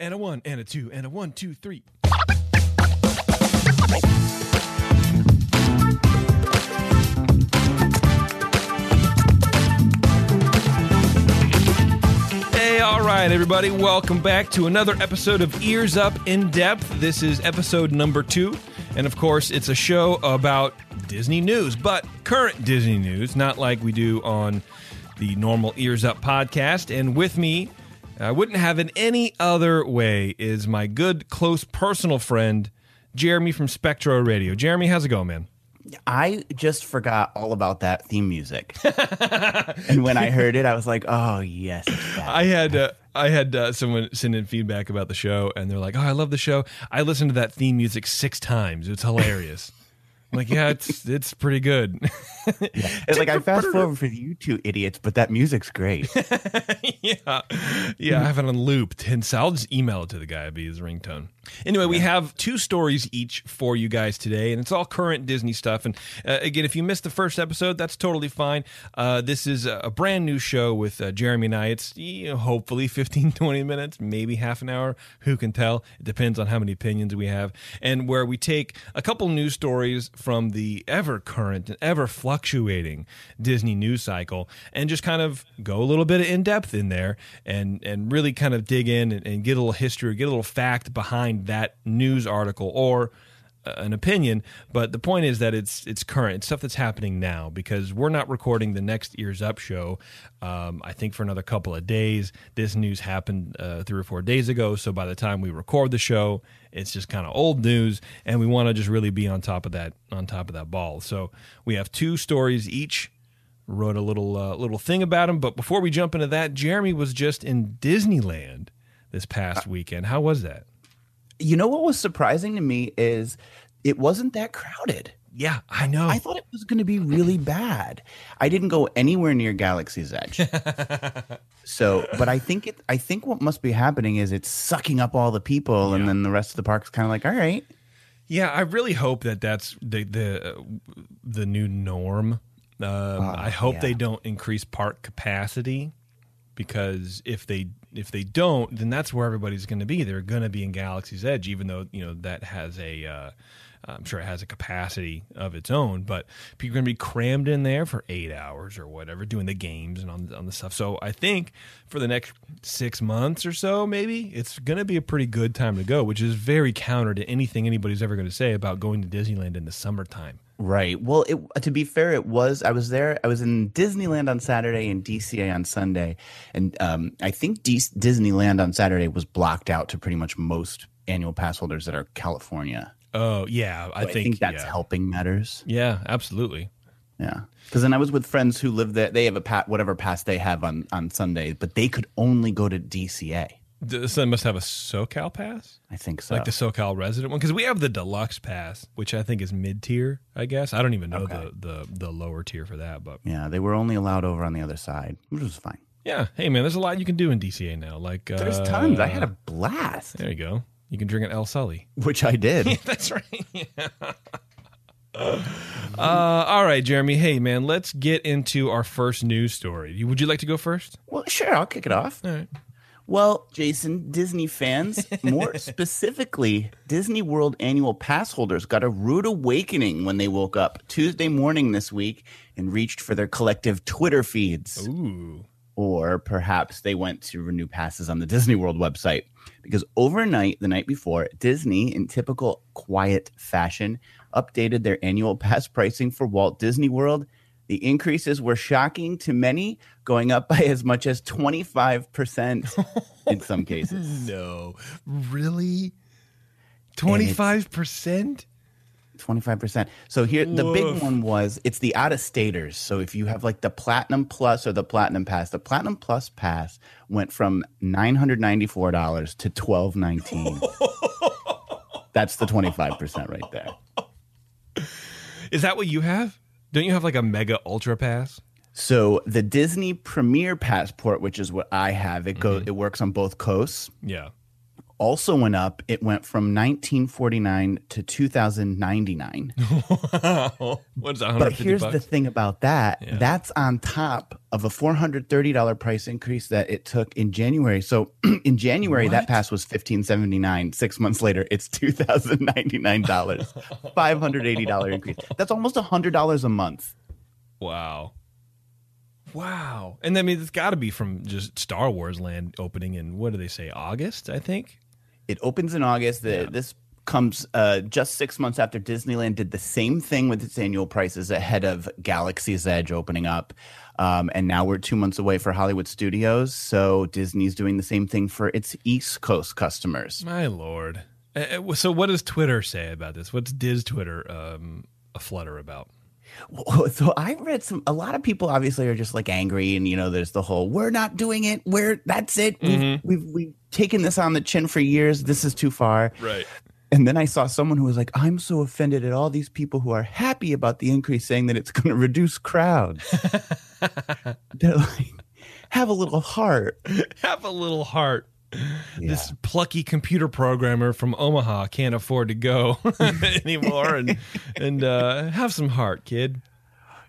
and a one, and a two, and a one, two, three. Hey, all right, everybody. Welcome back to another episode of Ears Up In Depth. This is episode number 2. And, of course, it's a show about Disney news, but current Disney news, not like we do on the normal Ears Up podcast. And with me, I wouldn't have it any other way, is my good, close, personal friend, Jeremy from Spectro Radio. Jeremy, how's it going, man? I just forgot all about that theme music. And when I heard it, I was like, oh, yes. I had someone send in feedback about the show, and they're like, oh, I love the show. I listened to that theme music 6 times. It's hilarious. I'm like, yeah, it's pretty good. Yeah. It's like, I fast forward for you two idiots, but that music's great. Yeah, I have it on loop. So I'll just email it to the guy. It'll be his ringtone. Anyway, we have 2 stories each for you guys today, and it's all current Disney stuff. And again, if you missed the first episode, that's totally fine. This is a brand new show with Jeremy and I. It's hopefully 15, 20 minutes, maybe half an hour. Who can tell? It depends on how many opinions we have. And where we take a couple news stories from the ever-current and ever-fluctuating Disney news cycle and just kind of go a little bit in-depth in there and really kind of dig in and get a little history, get a little fact behind that news article or an opinion. But the point is that it's current. It's stuff that's happening now because we're not recording the next Ears Up show, I think, for another couple of days. This news happened 3 or 4 days ago, so by the time we record the show, it's just kind of old news, and we want to just really be on top of that ball. So we have 2 stories each. Wrote a little thing about them, but before we jump into that, Jeremy was just in Disneyland this past weekend. How was that? You know what was surprising to me is it wasn't that crowded. Yeah, I know. I thought it was going to be really bad. I didn't go anywhere near Galaxy's Edge. But I think what must be happening is it's sucking up all the people, and then the rest of the park's kind of like, all right. Yeah, I really hope that that's the new norm. I hope they don't increase park capacity, because if they don't, then that's where everybody's going to be. They're going to be in Galaxy's Edge, even though that has I'm sure it has a capacity of its own, but people are going to be crammed in there for 8 hours or whatever, doing the games and on the stuff. So I think for the next 6 months or so, maybe, it's going to be a pretty good time to go, which is very counter to anything anybody's ever going to say about going to Disneyland in the summertime. Right. Well, to be fair, I was in Disneyland on Saturday and DCA on Sunday. And I think Disneyland on Saturday was blocked out to pretty much most annual pass holders that are California. Oh, yeah. I think that's helping matters. Yeah, absolutely. Yeah. Because then I was with friends who live there. They have whatever pass they have on Sunday, but they could only go to DCA. So they must have a SoCal pass? I think so. Like the SoCal resident one? Because we have the deluxe pass, which I think is mid-tier, I guess. I don't even know the lower tier for that. But yeah, they were only allowed over on the other side, which was fine. Yeah. Hey, man, there's a lot you can do in DCA now. Like there's tons. I had a blast. There you go. You can drink an El Sully. Which I did. Yeah, that's right. Yeah. All right, Jeremy. Hey, man, let's get into our first news story. Would you like to go first? Well, sure. I'll kick it off. All right. Well, Jason, Disney fans, more specifically, Disney World annual pass holders got a rude awakening when they woke up Tuesday morning this week and reached for their collective Twitter feeds. Ooh. Or perhaps they went to renew passes on the Disney World website. Because overnight, the night before, Disney, in typical quiet fashion, updated their annual pass pricing for Walt Disney World. The increases were shocking to many, going up by as much as 25% in some cases. No. Really? 25%? 25%. So here, the big one was, it's the out-of-staters. So if you have like the Platinum Plus or the Platinum Pass, the Platinum Plus Pass went from $994 to $1,219. That's the 25% right there. Is that what you have? Don't you have like a mega ultra pass? So the Disney Premier Passport, which is what I have, it works on both coasts. Yeah. also went up. It went from $19.49 to $2,099. Wow. What's that, $150? But here's the thing about that. Yeah. That's on top of a $430 price increase that it took in January. So in January, that pass was $1,579. 6 months later, it's $2,099. $580 increase. That's almost $100 a month. Wow. Wow. And I mean, it's got to be from just Star Wars Land opening in, what do they say, August, I think? It opens in August. This comes just 6 months after Disneyland did the same thing with its annual prices ahead of Galaxy's Edge opening up. And now we're 2 months away for Hollywood Studios. So Disney's doing the same thing for its East Coast customers. My Lord. So what does Twitter say about this? What's Diz Twitter aflutter about? So I read a lot of people obviously are just like angry, and you know, there's the whole we're not doing it, that's it. Mm-hmm. We've taken this on the chin for years. This is too far. Right. And then I saw someone who was like, I'm so offended at all these people who are happy about the increase saying that it's going to reduce crowds. They're like, have a little heart. Have a little heart. Yeah. This plucky computer programmer from Omaha can't afford to go anymore, and have some heart, kid.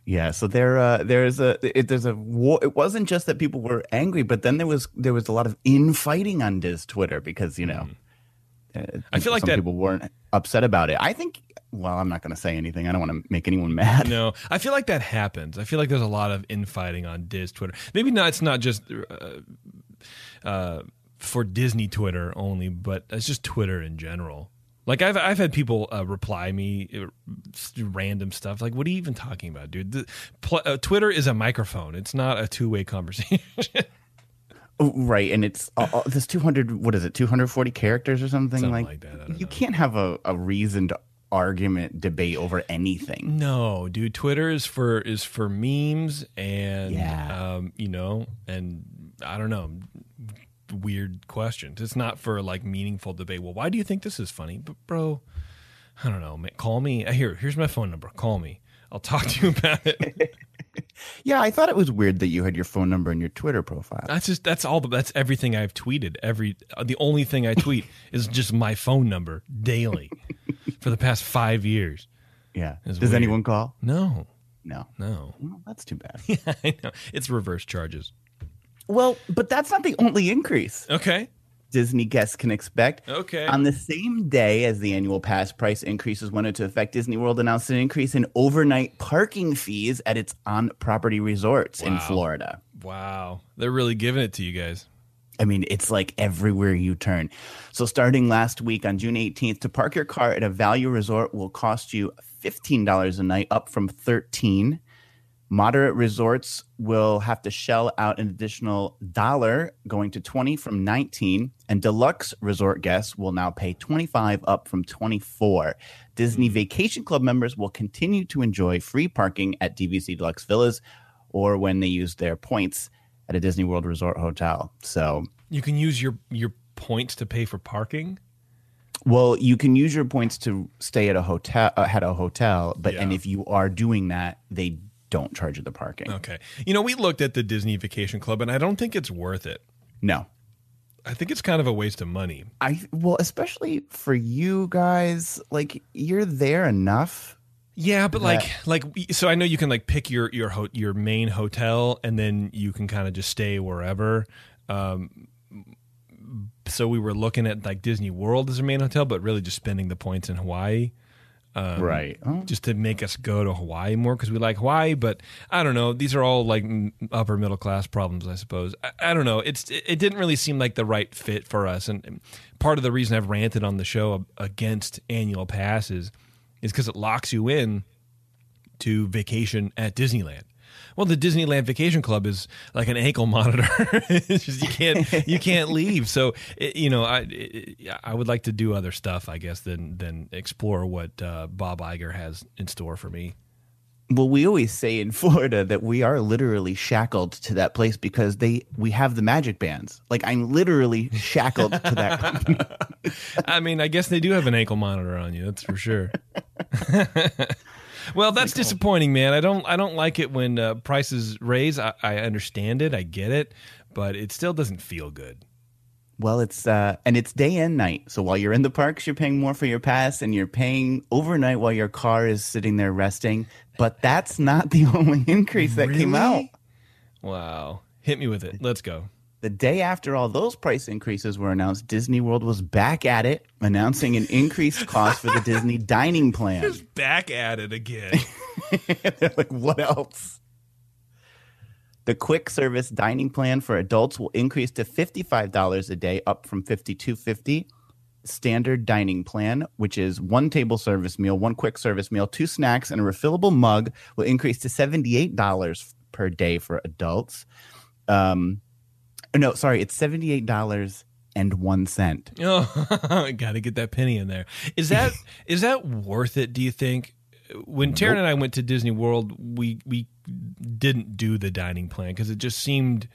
Yeah. So there's a war. It wasn't just that people were angry, but then there was a lot of infighting on Diz Twitter because you know I feel like some people weren't upset about it. I think. Well, I'm not going to say anything. I don't want to make anyone mad. No, I feel like that happens. I feel like there's a lot of infighting on Diz Twitter. Maybe not. It's not just. For Disney Twitter only, but it's just Twitter in general. Like I've had people reply me random stuff. Like, what are you even talking about, dude? Twitter is a microphone. It's not a two-way conversation. Right, and it's this 200. What is it? 240 characters or something like that. I don't know. Can't have a reasoned argument, debate over anything. No, dude. Twitter is for memes and and I don't know. Weird questions. It's not for like meaningful debate. Well, why do you think this is funny? But bro, I don't know, man. Call me. Here's my phone number. Call me. I'll talk to you about it. Yeah, I thought it was weird that you had your phone number in your Twitter profile. That's everything I've tweeted. The only thing I tweet is just my phone number daily for the past 5 years. Yeah. Does weird. Anyone call? No. Well, that's too bad. Yeah, I know. It's reverse charges. Well, but that's not the only increase. Okay. Disney guests can expect. Okay. On the same day as the annual pass price increases went into effect, Disney World announced an increase in overnight parking fees at its on-property resorts in Florida. Wow. They're really giving it to you guys. I mean, it's like everywhere you turn. So starting last week on June 18th, to park your car at a value resort will cost you $15 a night, up from $13. Moderate resorts will have to shell out an additional $1, going to $20 from $19, and deluxe resort guests will now pay $25, up from $24. Disney Vacation Club members will continue to enjoy free parking at DVC Deluxe Villas or when they use their points at a Disney World Resort hotel. So you can use your points to pay for parking? Well, you can use your points to stay at a hotel, and if you are doing that, they don't charge you the parking. Okay. You know, we looked at the Disney Vacation Club, and I don't think it's worth it. No. I think it's kind of a waste of money. Well, especially for you guys, like, you're there enough. Yeah, but so I know you can, like, pick your main hotel, and then you can kind of just stay wherever. So we were looking at, like, Disney World as a main hotel, but really just spending the points in Hawaii. Right. Oh. Just to make us go to Hawaii more because we like Hawaii, but I don't know. These are all like upper middle class problems, I suppose. I don't know. It didn't really seem like the right fit for us. And part of the reason I've ranted on the show against annual passes is because it locks you in to vacation at Disneyland. Well, the Disneyland Vacation Club is like an ankle monitor. It's just, you can't leave. So, I would like to do other stuff, I guess, than explore what Bob Iger has in store for me. Well, we always say in Florida that we are literally shackled to that place because we have the Magic Bands. Like, I'm literally shackled to that company. I mean, I guess they do have an ankle monitor on you. That's for sure. Well, that's disappointing, man. I don't like it when prices raise. I understand it. I get it. But it still doesn't feel good. Well, and it's day and night. So while you're in the parks, you're paying more for your pass, and you're paying overnight while your car is sitting there resting. But that's not the only increase that came out. Wow. Hit me with it. Let's go. The day after all those price increases were announced, Disney World was back at it, announcing an increased cost for the Disney dining plan. Just back at it again. They're like, what else? The quick service dining plan for adults will increase to $55 a day, up from $52.50. Standard dining plan, which is one table service meal, one quick service meal, two snacks, and a refillable mug, will increase to $78 per day for adults. No, sorry, it's $78.01. Oh, I gotta get that penny in there. Is that worth it, do you think? When Taryn and I went to Disney World, we didn't do the dining plan because it just seemed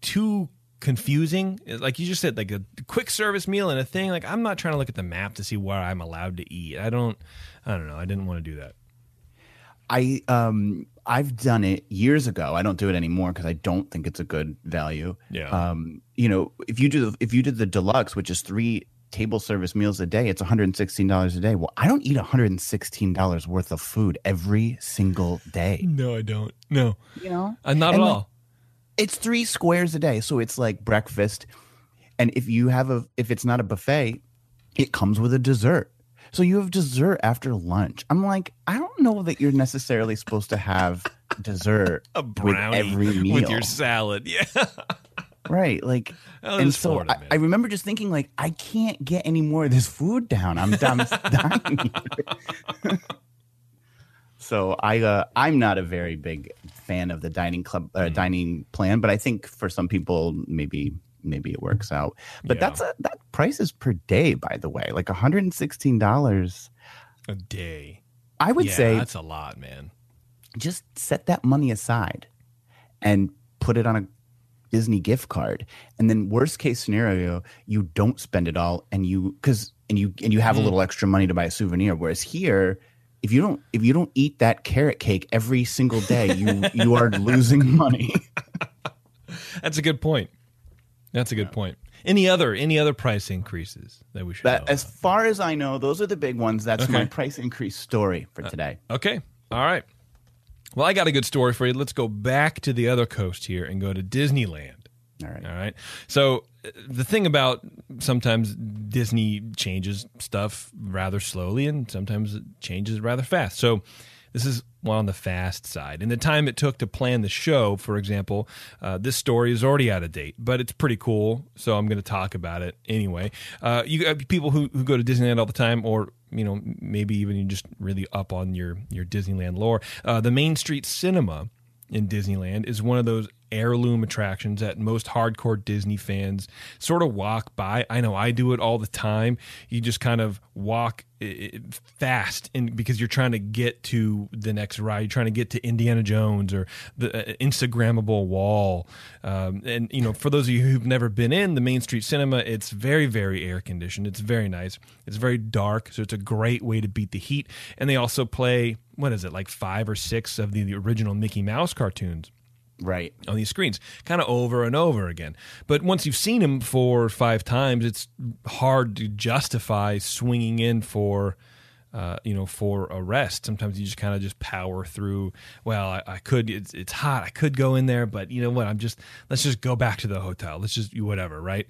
too confusing. Like you just said, like a quick service meal and a thing. Like, I'm not trying to look at the map to see where I'm allowed to eat. I don't know. I didn't want to do that. I've done it years ago. I don't do it anymore because I don't think it's a good value. Yeah. You know, if you did the deluxe, which is three table service meals a day, it's $116 a day. Well, I don't eat $116 worth of food every single day. No, I don't. No. You know? Not at all. It's three squares a day, so it's like breakfast. And if it's not a buffet, it comes with a dessert. So you have dessert after lunch. I'm like, I don't know that you're necessarily supposed to have dessert a brownie with every meal. With your salad, yeah. Right, like, and so I remember just thinking, like, I can't get any more of this food down. I'm dying. So I'm not a very big fan of the dining plan, but I think for some people, maybe it works out. But that price is per day, by the way, like $116 a day. I would say that's a lot, man. Just set that money aside and put it on a Disney gift card, and then worst case scenario, you don't spend it all, and you have a little extra money to buy a souvenir. Whereas here, if you don't eat that carrot cake every single day, you are losing money. That's a good point. That's a good point. Any other price increases that we should? As far as I know, those are the big ones. That's my price increase story for today. Okay, all right. Well, I got a good story for you. Let's go back to the other coast here and go to Disneyland. All right. So the thing about sometimes Disney changes stuff rather slowly and sometimes it changes rather fast. So this is one on the fast side. In the time it took to plan the show, for example, this story is already out of date, but it's pretty cool, so I'm going to talk about it anyway. You got people who go to Disneyland all the time, or maybe even you just really up on your Disneyland lore. The Main Street Cinema in Disneyland is one of those heirloom attractions that most hardcore Disney fans sort of walk by. I know I do it all the time. You just kind of walk fast because you're trying to get to the next ride. You're trying to get to Indiana Jones or the Instagrammable wall. And, for those of you who've never been in the Main Street Cinema, it's very, very air conditioned. It's very nice. It's very dark, so it's a great way to beat the heat. And they also play, what is it, like 5 or 6 of the original Mickey Mouse cartoons. Right. On these screens, kind of over and over again. But once you've seen them 4 or 5 times, it's hard to justify swinging in for a rest. Sometimes you just kind of just power through. Well, I could. It's hot. I could go in there, but you know what? Let's just go back to the hotel. Let's just whatever. Right.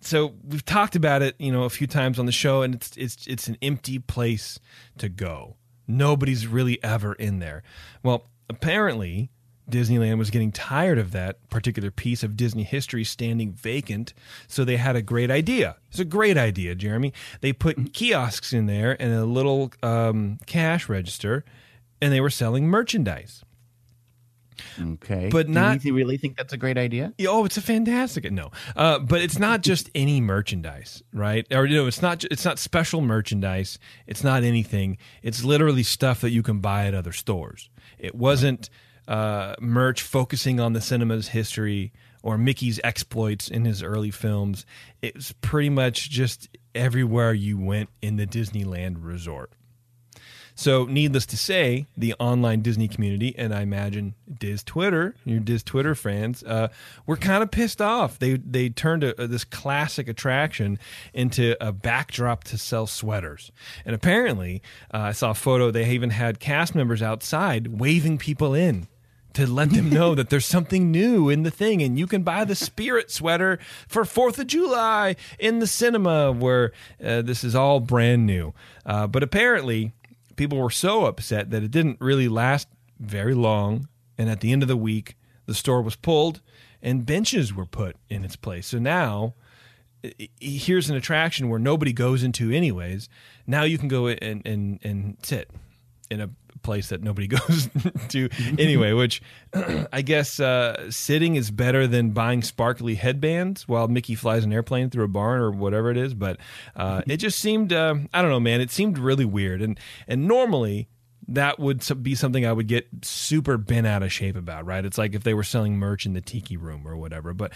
So we've talked about it, a few times on the show, and it's an empty place to go. Nobody's really ever in there. Well, apparently, Disneyland was getting tired of that particular piece of Disney history standing vacant, so they had a great idea. It's a great idea, Jeremy. They put kiosks in there and a little cash register, and they were selling merchandise. Okay. But do you really think that's a great idea? Oh, it's a fantastic. No. But it's not just any merchandise, right? Or it's not special merchandise. It's not anything. It's literally stuff that you can buy at other stores. It wasn't merch focusing on the cinema's history or Mickey's exploits in his early films. It's pretty much just everywhere you went in the Disneyland resort. So needless to say, the online Disney community, and I imagine Diz Twitter, your Diz Twitter fans, were kind of pissed off. They turned this classic attraction into a backdrop to sell sweaters. And apparently, I saw a photo, they even had cast members outside waving people in to let them know that there's something new in the thing, and you can buy the spirit sweater for 4th of July in the cinema where this is all brand new. But apparently, people were so upset that it didn't really last very long, and at the end of the week, the store was pulled and benches were put in its place. So now, here's an attraction where nobody goes into anyways. Now you can go and sit in a place that nobody goes to anyway, which I guess sitting is better than buying sparkly headbands while Mickey flies an airplane through a barn or whatever it is. But it just seemed, I don't know, man, it seemed really weird. And normally that would be something I would get super bent out of shape about, right? It's like if they were selling merch in the Tiki Room or whatever. But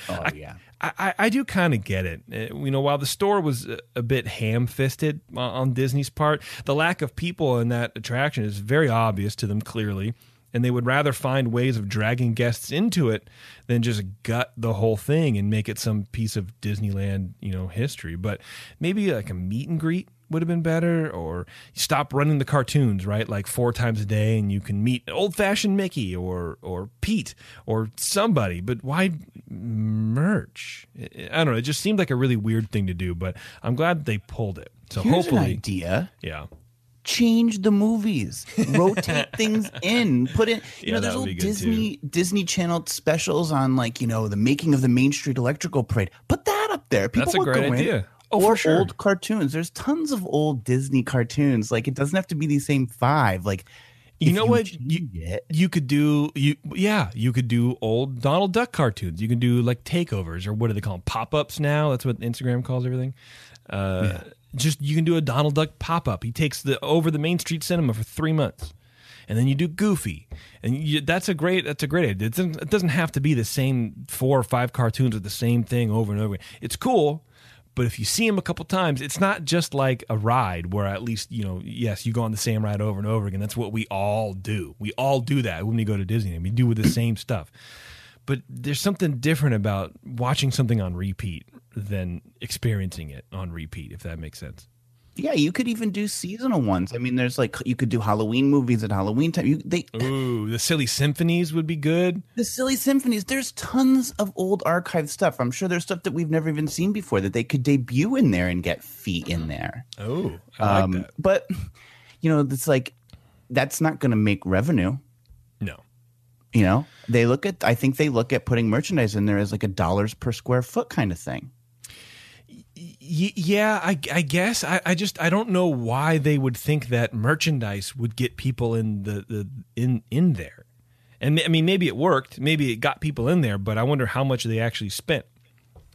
I do kind of get it. You know, while the store was a bit ham-fisted on Disney's part, the lack of people in that attraction is very obvious to them, clearly, and they would rather find ways of dragging guests into it than just gut the whole thing and make it some piece of Disneyland, you know, history. But maybe like a meet and greet would have been better, or stop running the cartoons, right? Like 4 times a day, and you can meet old-fashioned Mickey or Pete or somebody. But why merch? I don't know. It just seemed like a really weird thing to do, but I'm glad they pulled it. So here's hopefully, an idea. Yeah. Change the movies, rotate things in, put in, you know, there's old Disney Channel specials on, like, you know, the making of the Main Street Electrical Parade. Put that up there. People That's a great idea. Or sure. Old cartoons. There's tons of old Disney cartoons. Like, it doesn't have to be the same 5. Like, you know what? You could do, you could do old Donald Duck cartoons. You can do like takeovers, or what do they call them? Pop-ups now. That's what Instagram calls everything. Just you can do a Donald Duck pop-up. He takes over the Main Street Cinema for 3 months. And then you do Goofy, and that's a great idea. It doesn't have to be the same 4 or 5 cartoons with the same thing over and over again. It's cool. But if you see them a couple times, it's not just like a ride where at least, you know, yes, you go on the same ride over and over again. That's what we all do. We all do that when we go to Disneyland. We do with the same stuff. But there's something different about watching something on repeat than experiencing it on repeat, if that makes sense. Yeah, you could even do seasonal ones. I mean, there's like, you could do Halloween movies at Halloween time. Ooh, the Silly Symphonies would be good. The Silly Symphonies. There's tons of old archive stuff. I'm sure there's stuff that we've never even seen before that they could debut in there and get feet in there. Oh, I like that. But, you know, it's like, that's not going to make revenue. No. You know, I think they look at putting merchandise in there as like a dollars per square foot kind of thing. Yeah, I guess. I don't know why they would think that merchandise would get people in in there. And I mean, maybe it worked. Maybe it got people in there, but I wonder how much they actually spent.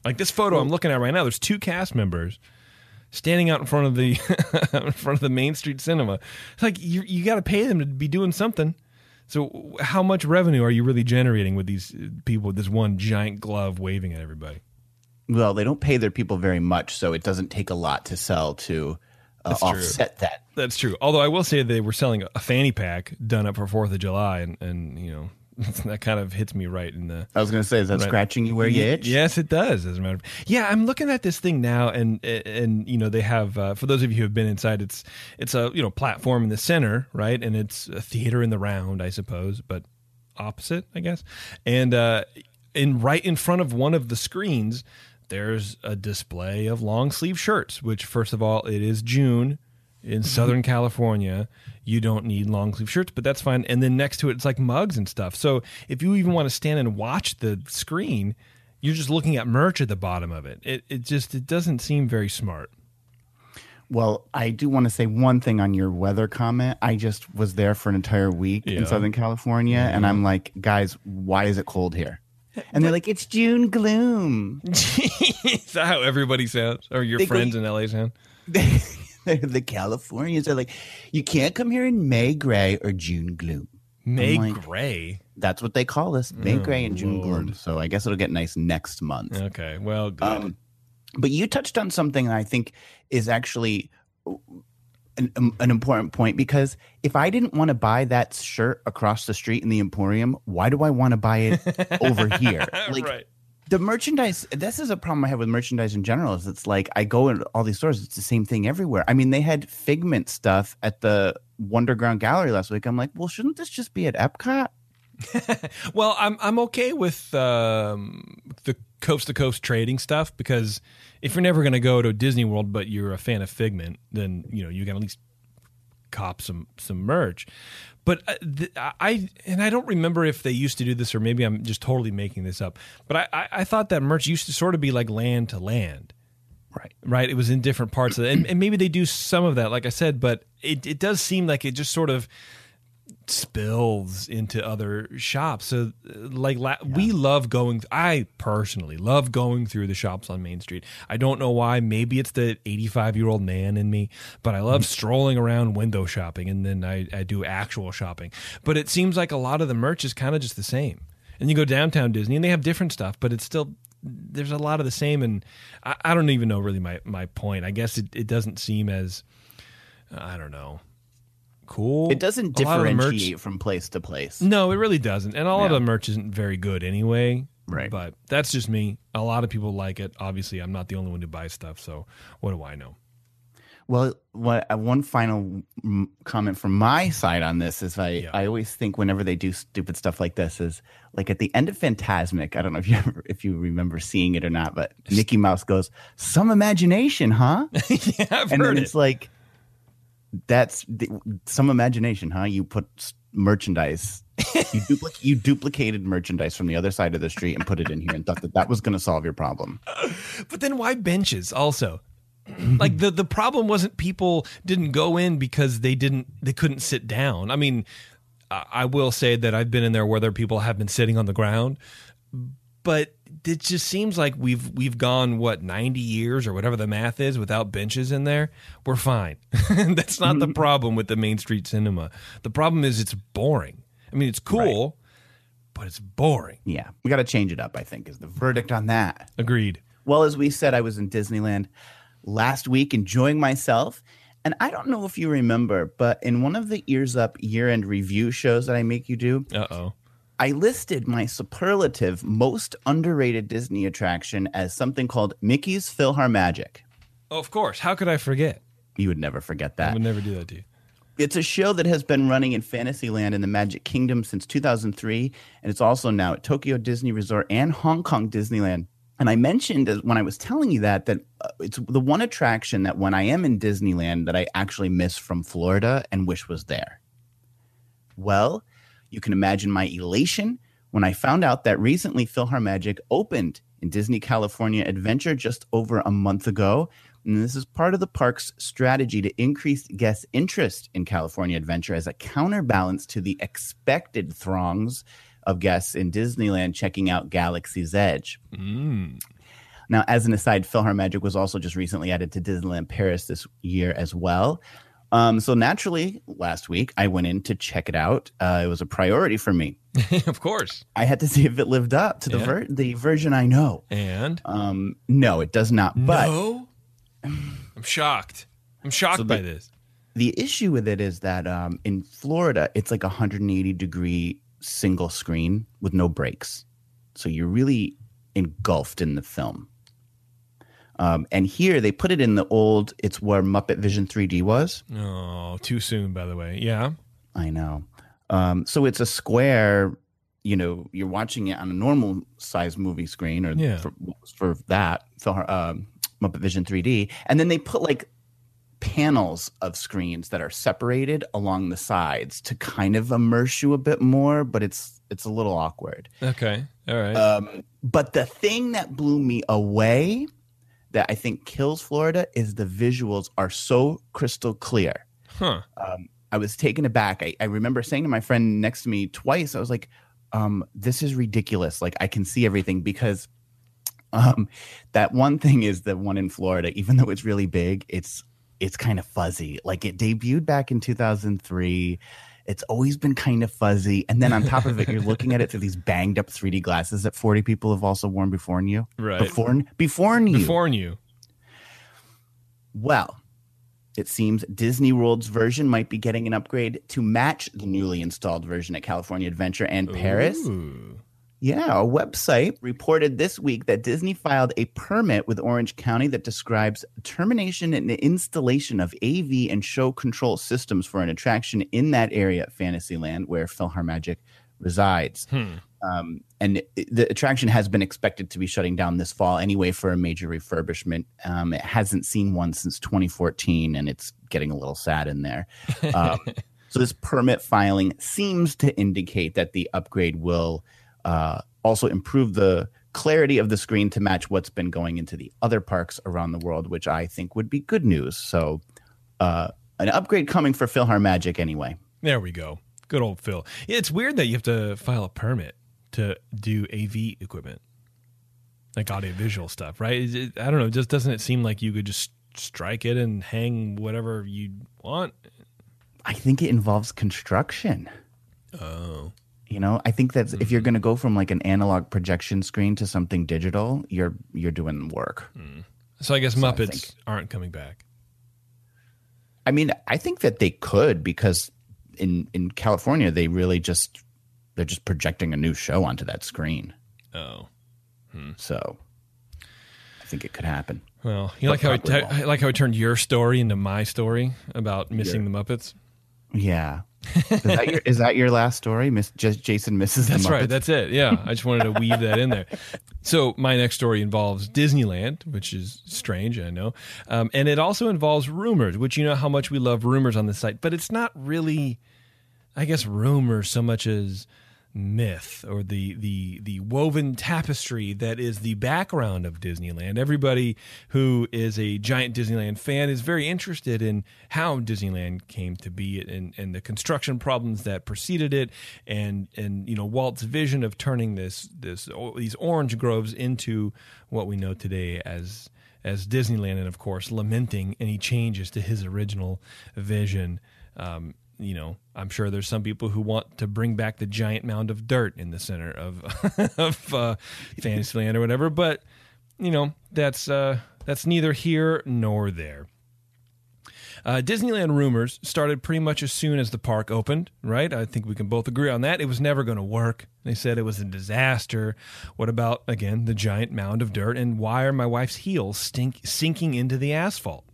Like this photo I'm looking at right now, there's 2 cast members standing out in front of the Main Street Cinema. It's like you got to pay them to be doing something. So how much revenue are you really generating with these people with this one giant glove waving at everybody? Well, they don't pay their people very much, so it doesn't take a lot to sell to offset that. That's true. Although I will say they were selling a fanny pack done up for 4th of July, and you know, that kind of hits me right in the... I was going to say, is that right, scratching you where you itch? Yes, it does, as a matter of... Yeah, I'm looking at this thing now, and you know, they have... for those of you who have been inside, it's a, you know, platform in the center, right? And it's a theater in the round, I suppose, but opposite, I guess. And right in front of one of the screens... There's a display of long-sleeve shirts, which, first of all, it is June in Southern California. You don't need long-sleeve shirts, but that's fine. And then next to it, it's like mugs and stuff. So if you even want to stand and watch the screen, you're just looking at merch at the bottom of it. It doesn't seem very smart. Well, I do want to say one thing on your weather comment. I just was there for an entire week in Southern California, and I'm like, guys, why is it cold here? And they're like, it's June gloom. Is that how everybody sounds? Or your friends in LA sound? The Californians are like, you can't come here in May gray or June gloom. May gray? That's what they call us, May gray and June gloom. So I guess it'll get nice next month. Okay, well, good. But you touched on something I think is actually an important point, because if I didn't want to buy that shirt across the street in the Emporium, why do I want to buy it over here? Like, right. The merchandise, this is a problem I have with merchandise in general, is it's like I go in all these stores, it's the same thing everywhere. I mean, they had Figment stuff at the Wonderground Gallery last week. I'm like, well, shouldn't this just be at Epcot? Well, I'm okay with the coast-to-coast trading stuff, because if you're never going to go to Disney World but you're a fan of Figment, then you can at least cop some merch. But I don't remember if they used to do this, or maybe I'm just totally making this up, but I thought that merch used to sort of be like land to land. Right. It was in different parts of it. And maybe they do some of that, like I said, but it does seem like it just sort of spills into other shops. So we love going, I personally love going through the shops on Main Street. I don't know why. Maybe it's the 85-year-old man in me, but I love strolling around window shopping, and then I do actual shopping. But it seems like a lot of the merch is kind of just the same. And you go downtown Disney and they have different stuff, but it's still, there's a lot of the same. And I don't even know really my point. I guess it doesn't seem as, I don't know, cool. It doesn't differentiate from place to place. No, it really doesn't. And a lot of the merch isn't very good anyway. Right. But that's just me. A lot of people like it. Obviously, I'm not the only one who buys stuff. So what do I know? Well, one final comment from my side on this is I always think whenever they do stupid stuff like this is like at the end of Fantasmic. I don't know if you remember seeing it or not, but Mickey Mouse goes, "Some imagination, huh?" Yeah, I've heard it. It's like, that's some imagination, huh? You put merchandise, you duplicated merchandise from the other side of the street and put it in here and thought that was going to solve your problem. But then why benches also? Like the problem wasn't people didn't go in because they couldn't sit down. I mean, I will say that I've been in there where there people have been sitting on the ground, but it just seems like we've gone, 90 years or whatever the math is without benches in there. We're fine. That's not the problem with the Main Street Cinema. The problem is it's boring. I mean, it's cool, but it's boring. Yeah, we got to change it up, I think, is the verdict on that. Agreed. Well, as we said, I was in Disneyland last week enjoying myself. And I don't know if you remember, but in one of the Ears Up year-end review shows that I make you do, I listed my superlative most underrated Disney attraction as something called Mickey's PhilharMagic. Oh, of course. How could I forget? You would never forget that. I would never do that to you. It's a show that has been running in Fantasyland in the Magic Kingdom since 2003, and it's also now at Tokyo Disney Resort and Hong Kong Disneyland. And I mentioned when I was telling you that it's the one attraction that when I am in Disneyland that I actually miss from Florida and wish was there. Well, you can imagine my elation when I found out that recently PhilharMagic opened in Disney California Adventure just over a month ago. And this is part of the park's strategy to increase guest interest in California Adventure as a counterbalance to the expected throngs of guests in Disneyland checking out Galaxy's Edge. Mm. Now, as an aside, PhilharMagic was also just recently added to Disneyland Paris this year as well. So naturally, last week, I went in to check it out. It was a priority for me. Of course. I had to see if it lived up to the version I know. And? No, it does not. But no? I'm shocked. I'm shocked by this. The issue with it is that in Florida, it's like 180-degree single screen with no breaks. So you're really engulfed in the film. And here they put it in it's where Muppet Vision 3D was. Oh, too soon, by the way. Yeah. I know. So it's a square, you're watching it on a normal size movie screen for that, Muppet Vision 3D. And then they put like panels of screens that are separated along the sides to kind of immerse you a bit more, but it's a little awkward. Okay. All right. But the thing that blew me away that I think kills Florida is the visuals are so crystal clear. Huh. I was taken aback. I remember saying to my friend next to me twice, I was like, this is ridiculous. Like I can see everything because that one thing is the one in Florida, even though it's really big, it's kind of fuzzy. Like it debuted back in 2003. It's always been kind of fuzzy. And then on top of it, you're looking at it through these banged up 3D glasses that 40 people have also worn before you. Right. Before you. Well, It seems Disney World's version might be getting an upgrade to match the newly installed version at California Adventure and Paris. Ooh. Yeah, a website reported this week that Disney filed a permit with Orange County that describes termination and installation of AV and show control systems for an attraction in that area at Fantasyland where PhilharMagic resides. And the attraction has been expected to be shutting down this fall anyway for a major refurbishment. It hasn't seen one since 2014, and it's getting a little sad in there. So this permit filing seems to indicate that the upgrade will also improve the clarity of the screen to match what's been going into the other parks around the world, which I think would be good news. So an upgrade coming for PhilharMagic anyway. There we go. Good old Phil. Yeah, it's weird that you have to file a permit to do AV equipment, like audiovisual stuff, right? I don't know. Just doesn't it seem like you could just strike it and hang whatever you want? I think it involves construction. Oh. You know, I think that's if you're going to go from like an analog projection screen to something digital, you're doing work. So I guess Muppets aren't coming back. I mean, I think that they could because in California they really just they're just projecting a new show onto that screen. Oh, so I think it could happen. Well, you I like how I turned your story into my story about missing the Muppets. Yeah. Is that your last story? Jason misses the Muppets? That's right. That's it. Yeah. I just wanted to weave that in there. So my next story involves Disneyland, which is strange, I know. And it also involves rumors, which you know how much we love rumors on this site. But it's not really, I guess, rumors so much as myth or the woven tapestry that is the background of Disneyland. Everybody who is a giant Disneyland fan is very interested in how Disneyland came to be and the construction problems that preceded it and you know Walt's vision of turning these orange groves into what we know today as Disneyland, and of course lamenting any changes to his original vision. You know, I'm sure there's some people who want to bring back the giant mound of dirt in the center of Fantasyland or whatever, but you know that's neither here nor there. Disneyland rumors started pretty much as soon as the park opened, right? I think we can both agree on that. It was never going to work. They said it was a disaster. What about again the giant mound of dirt, and why are my wife's heels sinking into the asphalt?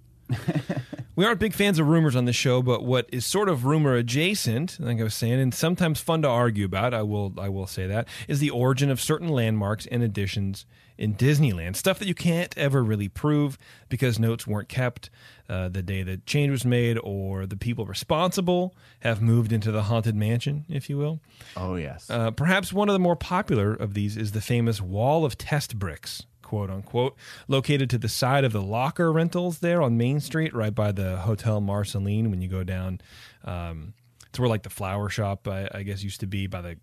We aren't big fans of rumors on this show, but what is sort of rumor adjacent, like I was saying, and sometimes fun to argue about, I will say that, is the origin of certain landmarks and additions in Disneyland. Stuff that you can't ever really prove because notes weren't kept the day the change was made, or the people responsible have moved into the haunted mansion, if you will. Oh, yes. Perhaps one of the more popular of these is the famous Wall of Test Bricks, quote unquote, located to the side of the locker rentals there on Main Street, right by the Hotel Marceline. When you go down, it's where like the flower shop, I guess, used to be by the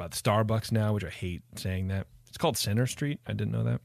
Starbucks now, which I hate saying that. It's called Center Street. I didn't know that.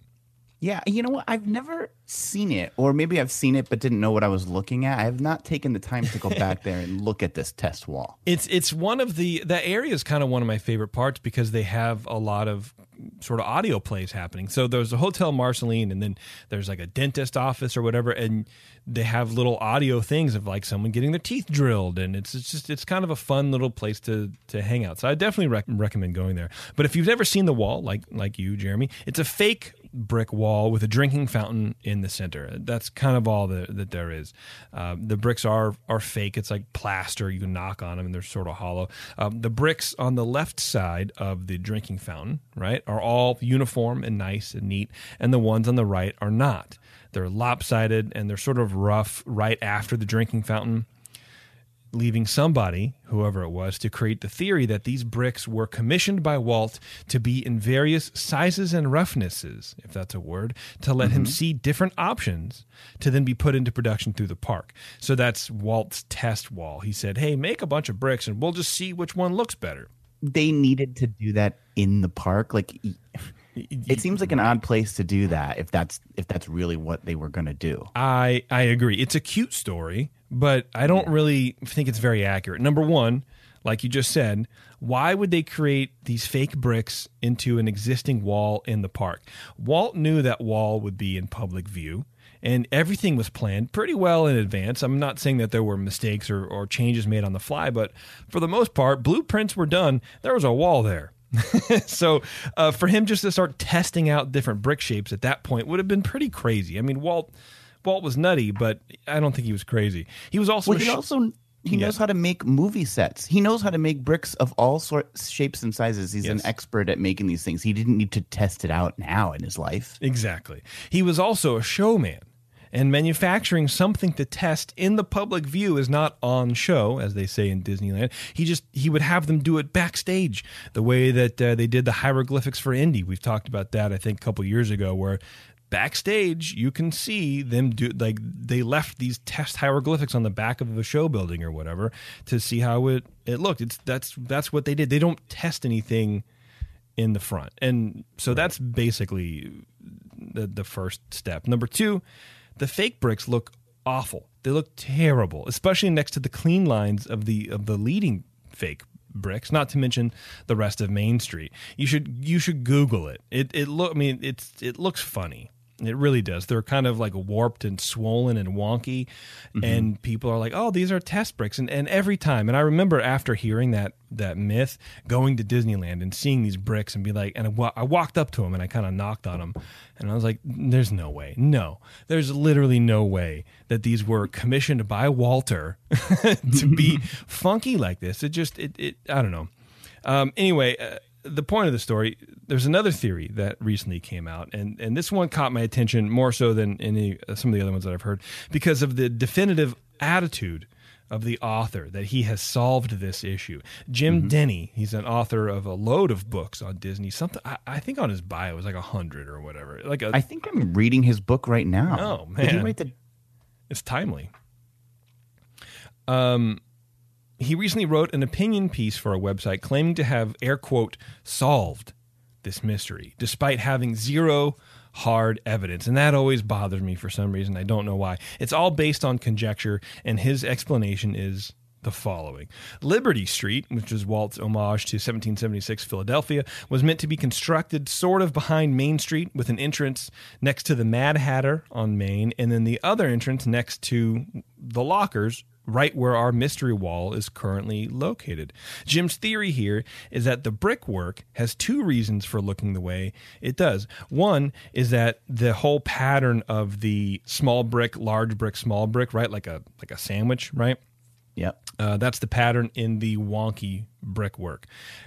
Yeah, you know what? I've never seen it, or maybe I've seen it but didn't know what I was looking at. I have not taken the time to go back there and look at this test wall. It's one of that area is kind of one of my favorite parts because they have a lot of sort of audio plays happening. So there's a Hotel Marceline, and then there's like a dentist office or whatever, and they have little audio things of like someone getting their teeth drilled, and it's kind of a fun little place to hang out. So I definitely recommend going there. But if you've never seen the wall, like you, Jeremy, it's a fake brick wall with a drinking fountain in the center. That's kind of all that there is. The bricks are fake. It's like plaster. You can knock on them and they're sort of hollow. The bricks on the left side of the drinking fountain, right, are all uniform and nice and neat, and the ones on the right are not. They're lopsided and they're sort of rough right after the drinking fountain, leaving somebody, whoever it was, to create the theory that these bricks were commissioned by Walt to be in various sizes and roughnesses, if that's a word, to let him see different options to then be put into production through the park. So that's Walt's test wall. He said, hey, make a bunch of bricks and we'll just see which one looks better. They needed to do that in the park. Like, it seems like an odd place to do that if that's really what they were going to do. I agree. It's a cute story, but I don't really think it's very accurate. Number one, like you just said, why would they create these fake bricks into an existing wall in the park? Walt knew that wall would be in public view, and everything was planned pretty well in advance. I'm not saying that there were mistakes or changes made on the fly, but for the most part, blueprints were done. There was a wall there. So for him just to start testing out different brick shapes at that point would have been pretty crazy. I mean, Walt was nutty, but I don't think he was crazy. He was also... He knows how to make movie sets. He knows how to make bricks of all sorts, shapes and sizes. He's an expert at making these things. He didn't need to test it out now in his life. Exactly. He was also a showman, and manufacturing something to test in the public view is not on show, as they say in Disneyland. He would have them do it backstage, the way that they did the hieroglyphics for Indy. We've talked about that, I think, a couple years ago, where backstage, you can see them do, like, they left these test hieroglyphics on the back of the show building or whatever to see how it looked. That's what they did. They don't test anything in the front. And so that's basically the first step. Number two, the fake bricks look awful. They look terrible, especially next to the clean lines of the leading fake bricks, not to mention the rest of Main Street. You should Google it. It looks funny. It really does. They're kind of like warped and swollen and wonky, and people are like, oh, these are test bricks. And every time, and I remember after hearing that myth, going to Disneyland and seeing these bricks and be like, and I walked up to them and I kind of knocked on them, and I was like, there's no way. No, there's literally no way that these were commissioned by Walter to be funky like this. It just, I don't know. Anyway... the point of the story, there's another theory that recently came out, and this one caught my attention more so than some of the other ones that I've heard, because of the definitive attitude of the author that he has solved this issue. Jim Denney, he's an author of a load of books on Disney. Something I think on his bio was like 100 or whatever. I think I'm reading his book right now. Oh man, did you write it's timely. He recently wrote an opinion piece for a website claiming to have, air quote, solved this mystery, despite having zero hard evidence. And that always bothers me for some reason. I don't know why. It's all based on conjecture, and his explanation is the following. Liberty Street, which was Walt's homage to 1776 Philadelphia, was meant to be constructed sort of behind Main Street, with an entrance next to the Mad Hatter on Main, and then the other entrance next to the lockers, right where our mystery wall is currently located. Jim's theory here is that the brickwork has two reasons for looking the way it does. One is that the whole pattern of the small brick, large brick, small brick, right? Like a sandwich, right? Yep. That's the pattern in the wonky brickwork.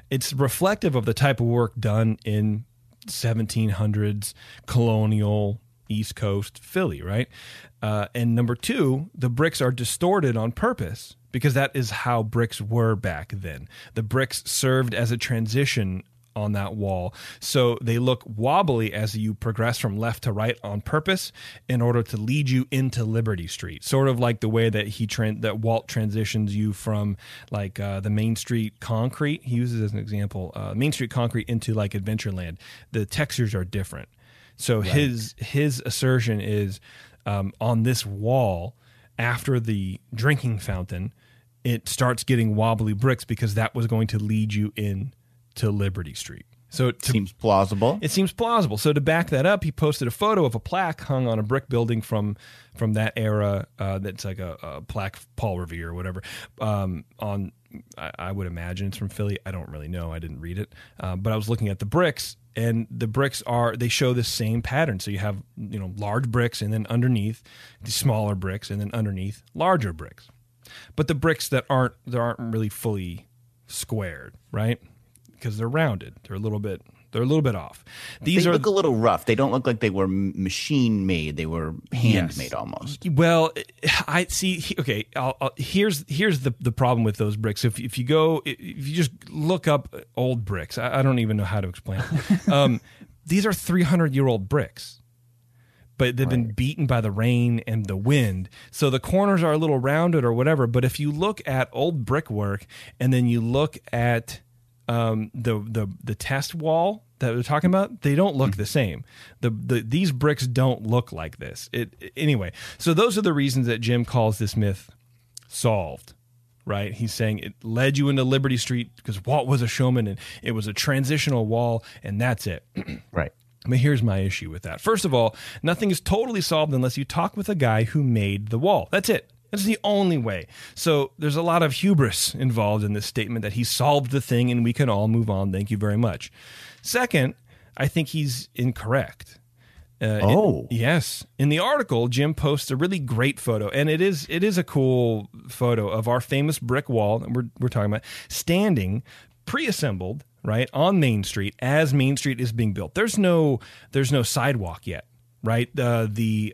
It's reflective of the type of work done in 1700s colonial East Coast Philly, right? And number two, the bricks are distorted on purpose, because that is how bricks were back then. The bricks served as a transition on that wall, so they look wobbly as you progress from left to right on purpose in order to lead you into Liberty Street, sort of like the way that that Walt transitions you from like the Main Street concrete. He uses as an example Main Street concrete into like Adventureland. The textures are different. So right. His assertion is on this wall, after the drinking fountain, it starts getting wobbly bricks because that was going to lead you in to Liberty Street. So it seems plausible. It seems plausible. So to back that up, he posted a photo of a plaque hung on a brick building from that era. That's like a plaque, Paul Revere or whatever. I would imagine it's from Philly. I don't really know. I didn't read it, but I was looking at the bricks. And the bricks they show the same pattern. So you have, large bricks, and then underneath the smaller bricks, and then underneath larger bricks. But the bricks that aren't really fully squared, right? Because they're rounded. They're a little bit off. They look a little rough. They don't look like they were machine made. They were handmade almost. Well, I see. Okay, here's the problem with those bricks. If you just look up old bricks, I don't even know how to explain it. These are 300-year-old bricks, but they've been beaten by the rain and the wind, so the corners are a little rounded or whatever. But if you look at old brickwork, and then you look at the test wall that we're talking about, they don't look the same. These bricks don't look like this. Anyway, so those are the reasons that Jim calls this myth solved. right? He's saying it led you into Liberty Street because Walt was a showman and it was a transitional wall, and that's it. Right. I mean, here's my issue with that. First of all, nothing is totally solved unless you talk with a guy who made the wall. That's it. That's the only way. So there's a lot of hubris involved in this statement that he solved the thing and we can all move on. Thank you very much. Second, I think he's incorrect. Yes. In the article, Jim posts a really great photo, and it is a cool photo of our famous brick wall that we're talking about standing pre-assembled right on Main Street as Main Street is being built. There's no sidewalk yet, right? The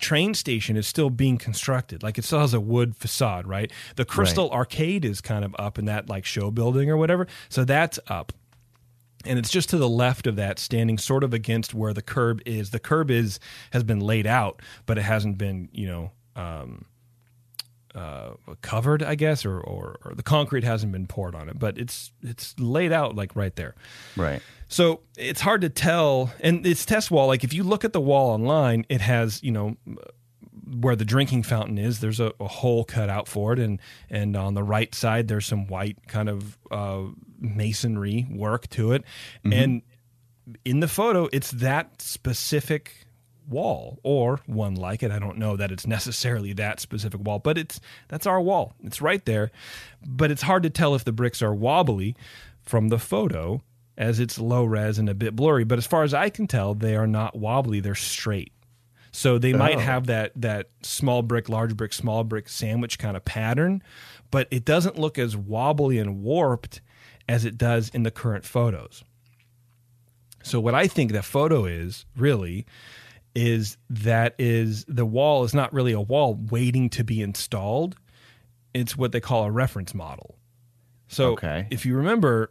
train station is still being constructed. Like, it still has a wood facade, right? The Crystal Arcade is kind of up in that, like, show building or whatever. So that's up. And it's just to the left of that, standing sort of against where the curb is. The curb has been laid out, but it hasn't been, covered, I guess, or the concrete hasn't been poured on it, but it's laid out like right there. Right. So it's hard to tell. And it's test wall. Like, if you look at the wall online, it has, where the drinking fountain is, there's a hole cut out for it. And on the right side, there's some white kind of masonry work to it. Mm-hmm. And in the photo, it's that specific wall or one like it. I don't know that it's necessarily that specific wall, but that's our wall. It's right there. But it's hard to tell if the bricks are wobbly from the photo, as it's low res and a bit blurry. But as far as I can tell, they are not wobbly. They're straight. So they might have that small brick, large brick, small brick sandwich kind of pattern, but it doesn't look as wobbly and warped as it does in the current photos. So what I think that photo is really is the wall is not really a wall waiting to be installed. It's what they call a reference model. So if you remember,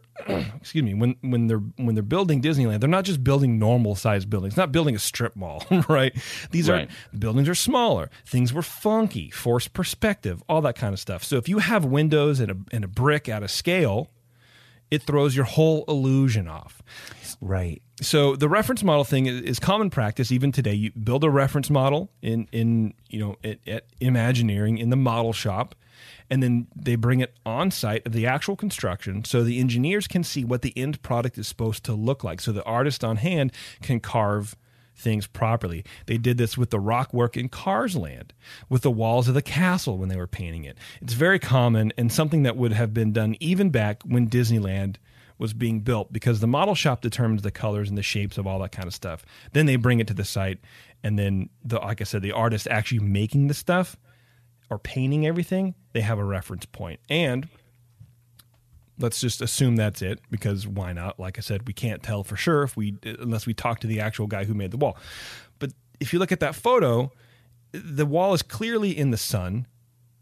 excuse me, when they're building Disneyland, they're not just building normal sized buildings. It's not building a strip mall, right? The buildings are smaller. Things were funky, forced perspective, all that kind of stuff. So if you have windows and a brick out of scale, it throws your whole illusion off. Right. So the reference model thing is common practice even today. You build a reference model at Imagineering in the model shop, and then they bring it on site of the actual construction so the engineers can see what the end product is supposed to look like, so the artist on hand can carve things properly. They did this with the rock work in Cars Land, with the walls of the castle when they were painting it. It's very common and something that would have been done even back when Disneyland was being built, because the model shop determines the colors and the shapes of all that kind of stuff. Then they bring it to the site, and then, like I said, the artist actually making the stuff or painting everything, they have a reference point. And let's just assume that's it, because why not? Like I said, we can't tell for sure unless we talk to the actual guy who made the wall. But if you look at that photo, the wall is clearly in the sun,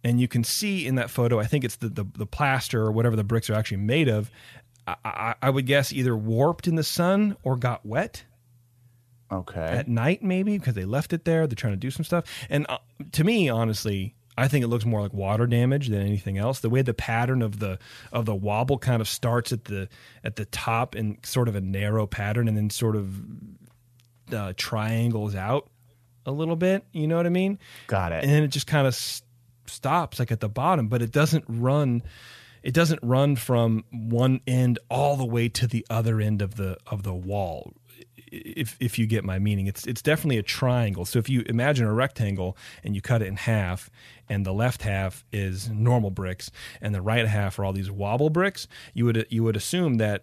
and you can see in that photo, I think it's the plaster or whatever the bricks are actually made of, I would guess either warped in the sun or got wet. Okay. At night, maybe, because they left it there. They're trying to do some stuff. And to me, honestly, I think it looks more like water damage than anything else. The way the pattern of the wobble kind of starts at the top in sort of a narrow pattern, and then sort of triangles out a little bit. You know what I mean? Got it. And then it just kind of stops, like, at the bottom, but it doesn't run. It doesn't run from one end all the way to the other end of the wall. If you get my meaning, it's definitely a triangle. So if you imagine a rectangle and you cut it in half, and the left half is normal bricks and the right half are all these wobble bricks, you would assume that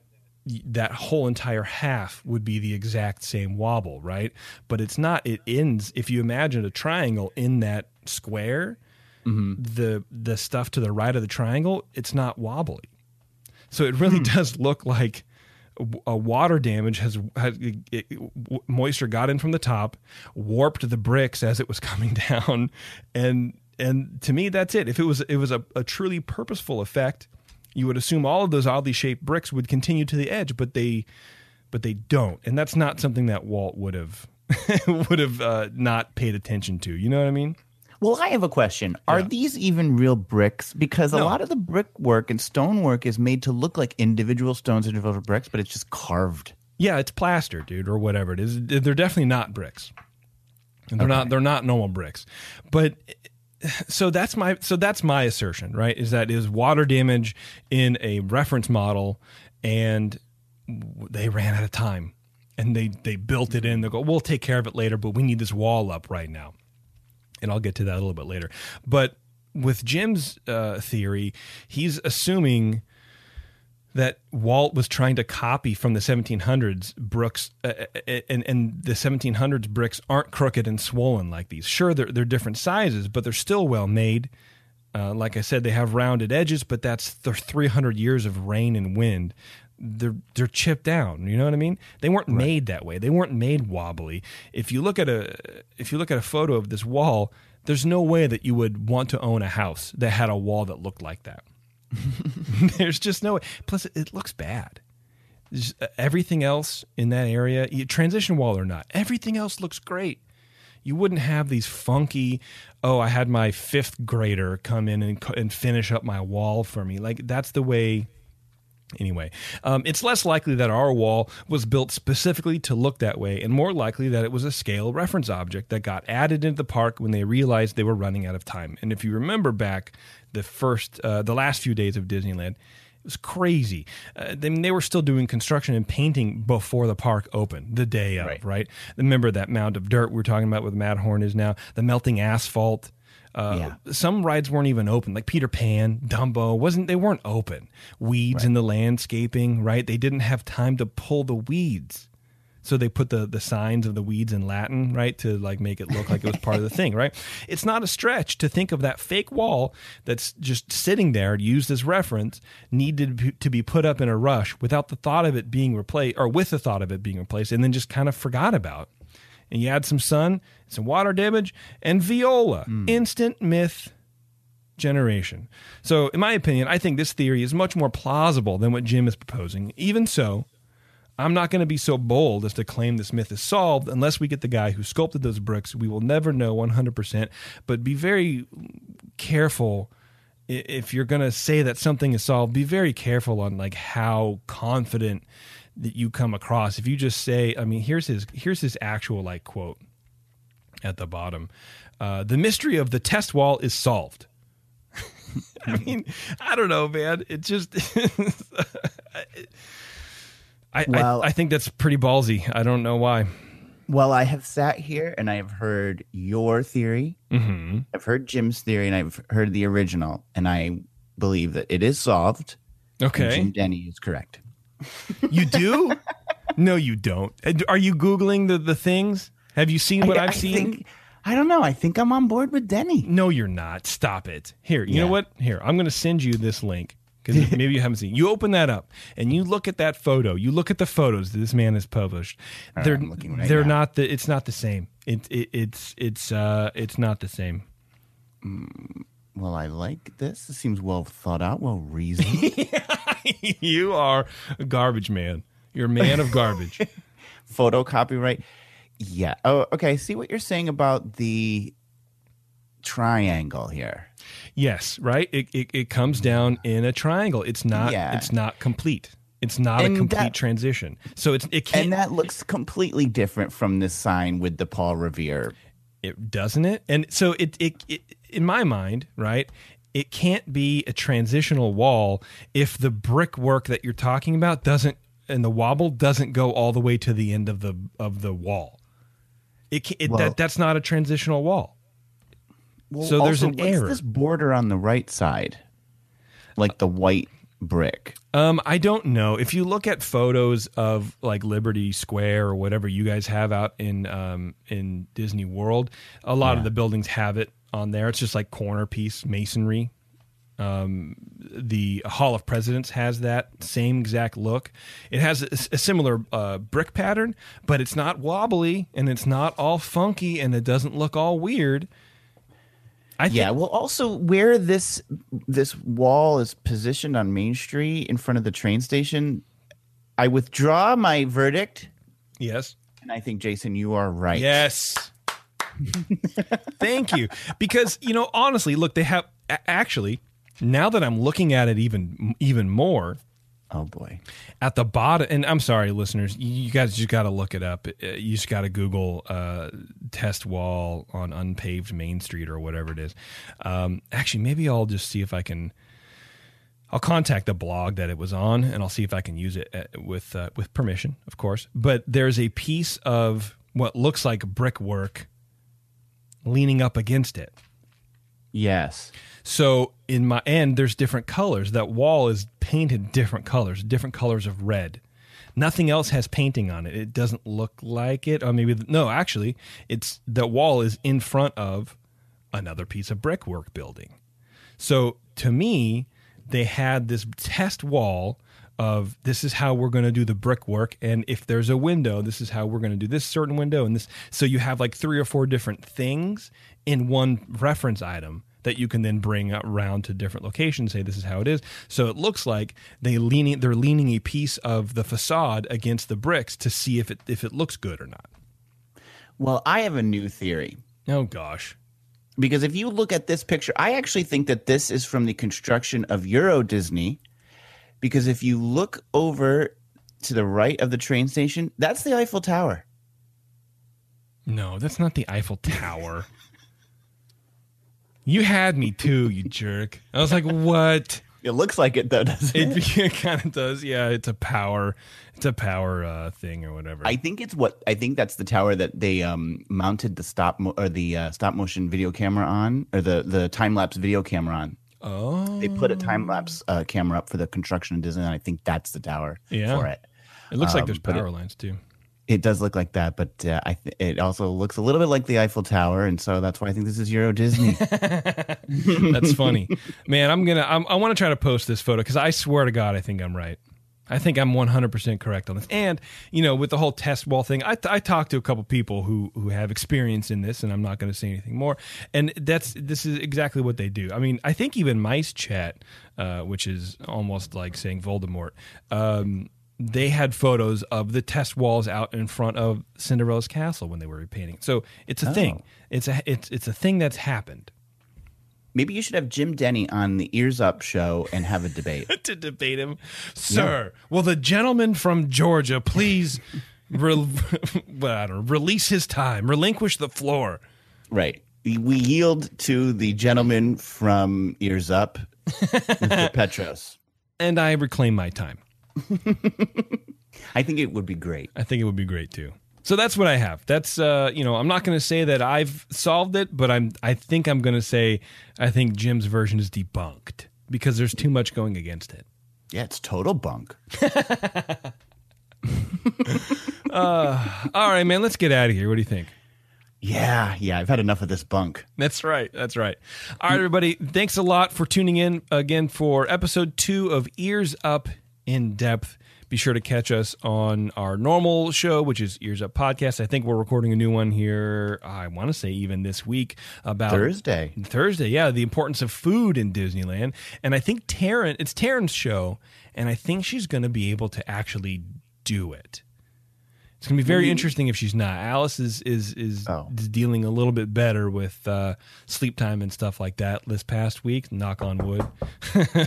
whole entire half would be the exact same wobble, right? But it's not. It ends, if you imagine a triangle in that square, mm-hmm. The stuff to the right of the triangle, it's not wobbly. So it really does look like a water damage moisture got in from the top, warped the bricks as it was coming down, and to me, that's it. If it was a truly purposeful effect, you would assume all of those oddly shaped bricks would continue to the edge, but they don't, and that's not something that Walt would have not paid attention to. You know what I mean? Well, I have a question. Are these even real bricks? Because a lot of the brickwork and stonework is made to look like individual stones, individual bricks, but it's just carved. Yeah, it's plaster, dude, or whatever it is. They're definitely not bricks. And they're not normal bricks. But So that's my assertion, right? Is that is water damage in a reference model, and they ran out of time, and they built it in. They go, we'll take care of it later, but we need this wall up right now. And I'll get to that a little bit later. But with Jim's theory, he's assuming that Walt was trying to copy from the 1700s bricks, and the 1700s bricks aren't crooked and swollen like these. Sure, they're different sizes, but they're still well made. Like I said, they have rounded edges, but that's the 300 years of rain and wind. They're chipped down. You know what I mean? They weren't made that way. They weren't made wobbly. If you look at a photo of this wall, there's no way that you would want to own a house that had a wall that looked like that. There's just no way. Plus, it looks bad. Just, everything else in that area, transition wall or not, everything else looks great. You wouldn't have these funky, oh, I had my fifth grader come in and finish up my wall for me. Like, that's the way. Anyway, it's less likely that our wall was built specifically to look that way, and more likely that it was a scale reference object that got added into the park when they realized they were running out of time. And if you remember back the last few days of Disneyland, it was crazy. They were still doing construction and painting before the park opened, the day of, right? Remember that mound of dirt we were talking about with Matterhorn is now, the melting asphalt. Some rides weren't even open, like Peter Pan, Dumbo, weren't open. Weeds in the landscaping, right? They didn't have time to pull the weeds. So they put the signs of the weeds in Latin, right, to like make it look like it was part of the thing, right? It's not a stretch to think of that fake wall that's just sitting there, used as reference, needed to be put up in a rush with the thought of it being replaced, and then just kind of forgot about. And you add some sun, some water damage, and viola, instant myth generation. So in my opinion, I think this theory is much more plausible than what Jim is proposing. Even so, I'm not going to be so bold as to claim this myth is solved unless we get the guy who sculpted those bricks. We will never know 100%, but be very careful. If you're going to say that something is solved, be very careful on like how confident that you come across. If you just say, I mean, here's his actual like quote at the bottom. The mystery of the test wall is solved. I mean, I don't know, man. It just, I think that's pretty ballsy. I don't know why. Well, I have sat here and I have heard your theory. Mm-hmm. I've heard Jim's theory and I've heard the original, and I believe that it is solved. Okay. Jim Denney is correct. You do? No, you don't. Are you Googling the things? Have you seen what I've seen? I don't know. I think I'm on board with Denney. No, you're not. Stop it. Here, you know what? Here, I'm going to send you this link because maybe you haven't seen it. You open that up and you look at that photo. You look at the photos that this man has published. It's not the same. It's not the same. Well, I like this. It seems well thought out, well reasoned. You are a garbage man. You're a man of garbage. Photo copyright. Yeah. Oh, okay. I see what you're saying about the triangle here. Yes, right? It comes down in a triangle. It's not complete. It's not a complete transition. So it can't. And that looks completely different from this sign with the Paul Revere. It doesn't it? And so it in my mind, right? It can't be a transitional wall if the brickwork that you're talking about doesn't, and the wobble doesn't go all the way to the end of the wall. That's not a transitional wall. Well, so there's an error. What's this border on the right side, like the white brick? I don't know. If you look at photos of like Liberty Square or whatever you guys have out in Disney World, a lot of the buildings have it on there. It's just like corner piece masonry. The Hall of Presidents has that same exact look. It has a similar brick pattern, but it's not wobbly and it's not all funky and it doesn't look all weird. Also where this wall is positioned on Main Street in front of the train station, I withdraw my verdict. Yes. And I think, Jason, you are right. Yes. Thank you. Because, honestly, look, they have – actually, now that I'm looking at it even more, Oh, boy. At the bottom, and I'm sorry, listeners, you guys just got to look it up. You just got to Google test wall on unpaved Main Street or whatever it is. Actually, maybe I'll just see if I can. I'll contact the blog that it was on, and I'll see if I can use it with permission, of course. But there's a piece of what looks like brickwork leaning up against it. Yes. So in my end, there's different colors. That wall is painted different colors of red. Nothing else has painting on it. It doesn't look like it. Or maybe no, actually, it's the wall is in front of another piece of brickwork building. So to me, they had this test wall of this is how we're going to do the brickwork, and if there's a window, this is how we're going to do this certain window and this. So you have like 3 or 4 different things in one reference item that you can then bring around to different locations, say this is how it is. So it looks like they're leaning a piece of the facade against the bricks to see if it looks good or not. Well, I have a new theory. Oh, gosh. Because if you look at this picture, I actually think that this is from the construction of Euro Disney. Because if you look over to the right of the train station, that's the Eiffel Tower. No, that's not the Eiffel Tower. You had me too, you jerk. I was like, what? It looks like it, though, doesn't it? It kind of does. Yeah, it's a power thing or whatever. I think that's the tower that they mounted the stop motion video camera on, or the time lapse video camera on. Oh, they put a time lapse camera up for the construction of Disneyland. I think that's the tower for it. It looks like there's power lines too. It does look like that, but it also looks a little bit like the Eiffel Tower, and so that's why I think this is Euro Disney. That's funny, man. I want to try to post this photo because I swear to God, I think I'm right. I think I'm 100% correct on this. And you know, with the whole test wall thing, I talked to a couple people who have experience in this, and I'm not going to say anything more. And this is exactly what they do. I mean, I think even Mice Chat, which is almost like saying Voldemort. They had photos of the test walls out in front of Cinderella's castle when they were repainting. So it's a thing. It's a thing that's happened. Maybe you should have Jim Denney on the Ears Up show and have a debate. To debate him. Sir, no. Will the gentleman from Georgia please release his time, relinquish the floor? Right. We yield to the gentleman from Ears Up, Mr. Petros. And I reclaim my time. I think it would be great. I think it would be great too. So that's what I have. That's I'm not going to say that I've solved it, but I think Jim's version is debunked because there's too much going against it. Yeah, it's total bunk. All right, man, let's get out of here. What do you think? Yeah, I've had enough of this bunk. That's right. All right, everybody, thanks a lot for tuning in again for episode 2 of Ears Up In Depth. Be sure to catch us on our normal show, which is Ears Up Podcast. I think we're recording a new one here, I want to say even this week, about Thursday, the importance of food in Disneyland. And I think it's Taryn's show, and I think she's going to be able to actually do it. It's going to be very interesting if she's not. Alice is dealing a little bit better with sleep time and stuff like that this past week, knock on wood.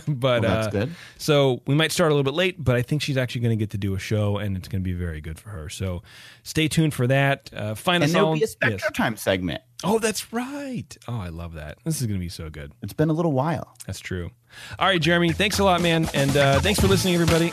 But that's good. So we might start a little bit late, but I think she's actually going to get to do a show, and it's going to be very good for her. So stay tuned for that. And there'll be a Spectro Time segment. Oh, that's right. Oh, I love that. This is going to be so good. It's been a little while. That's true. All right, Jeremy, thanks a lot, man. And thanks for listening, everybody.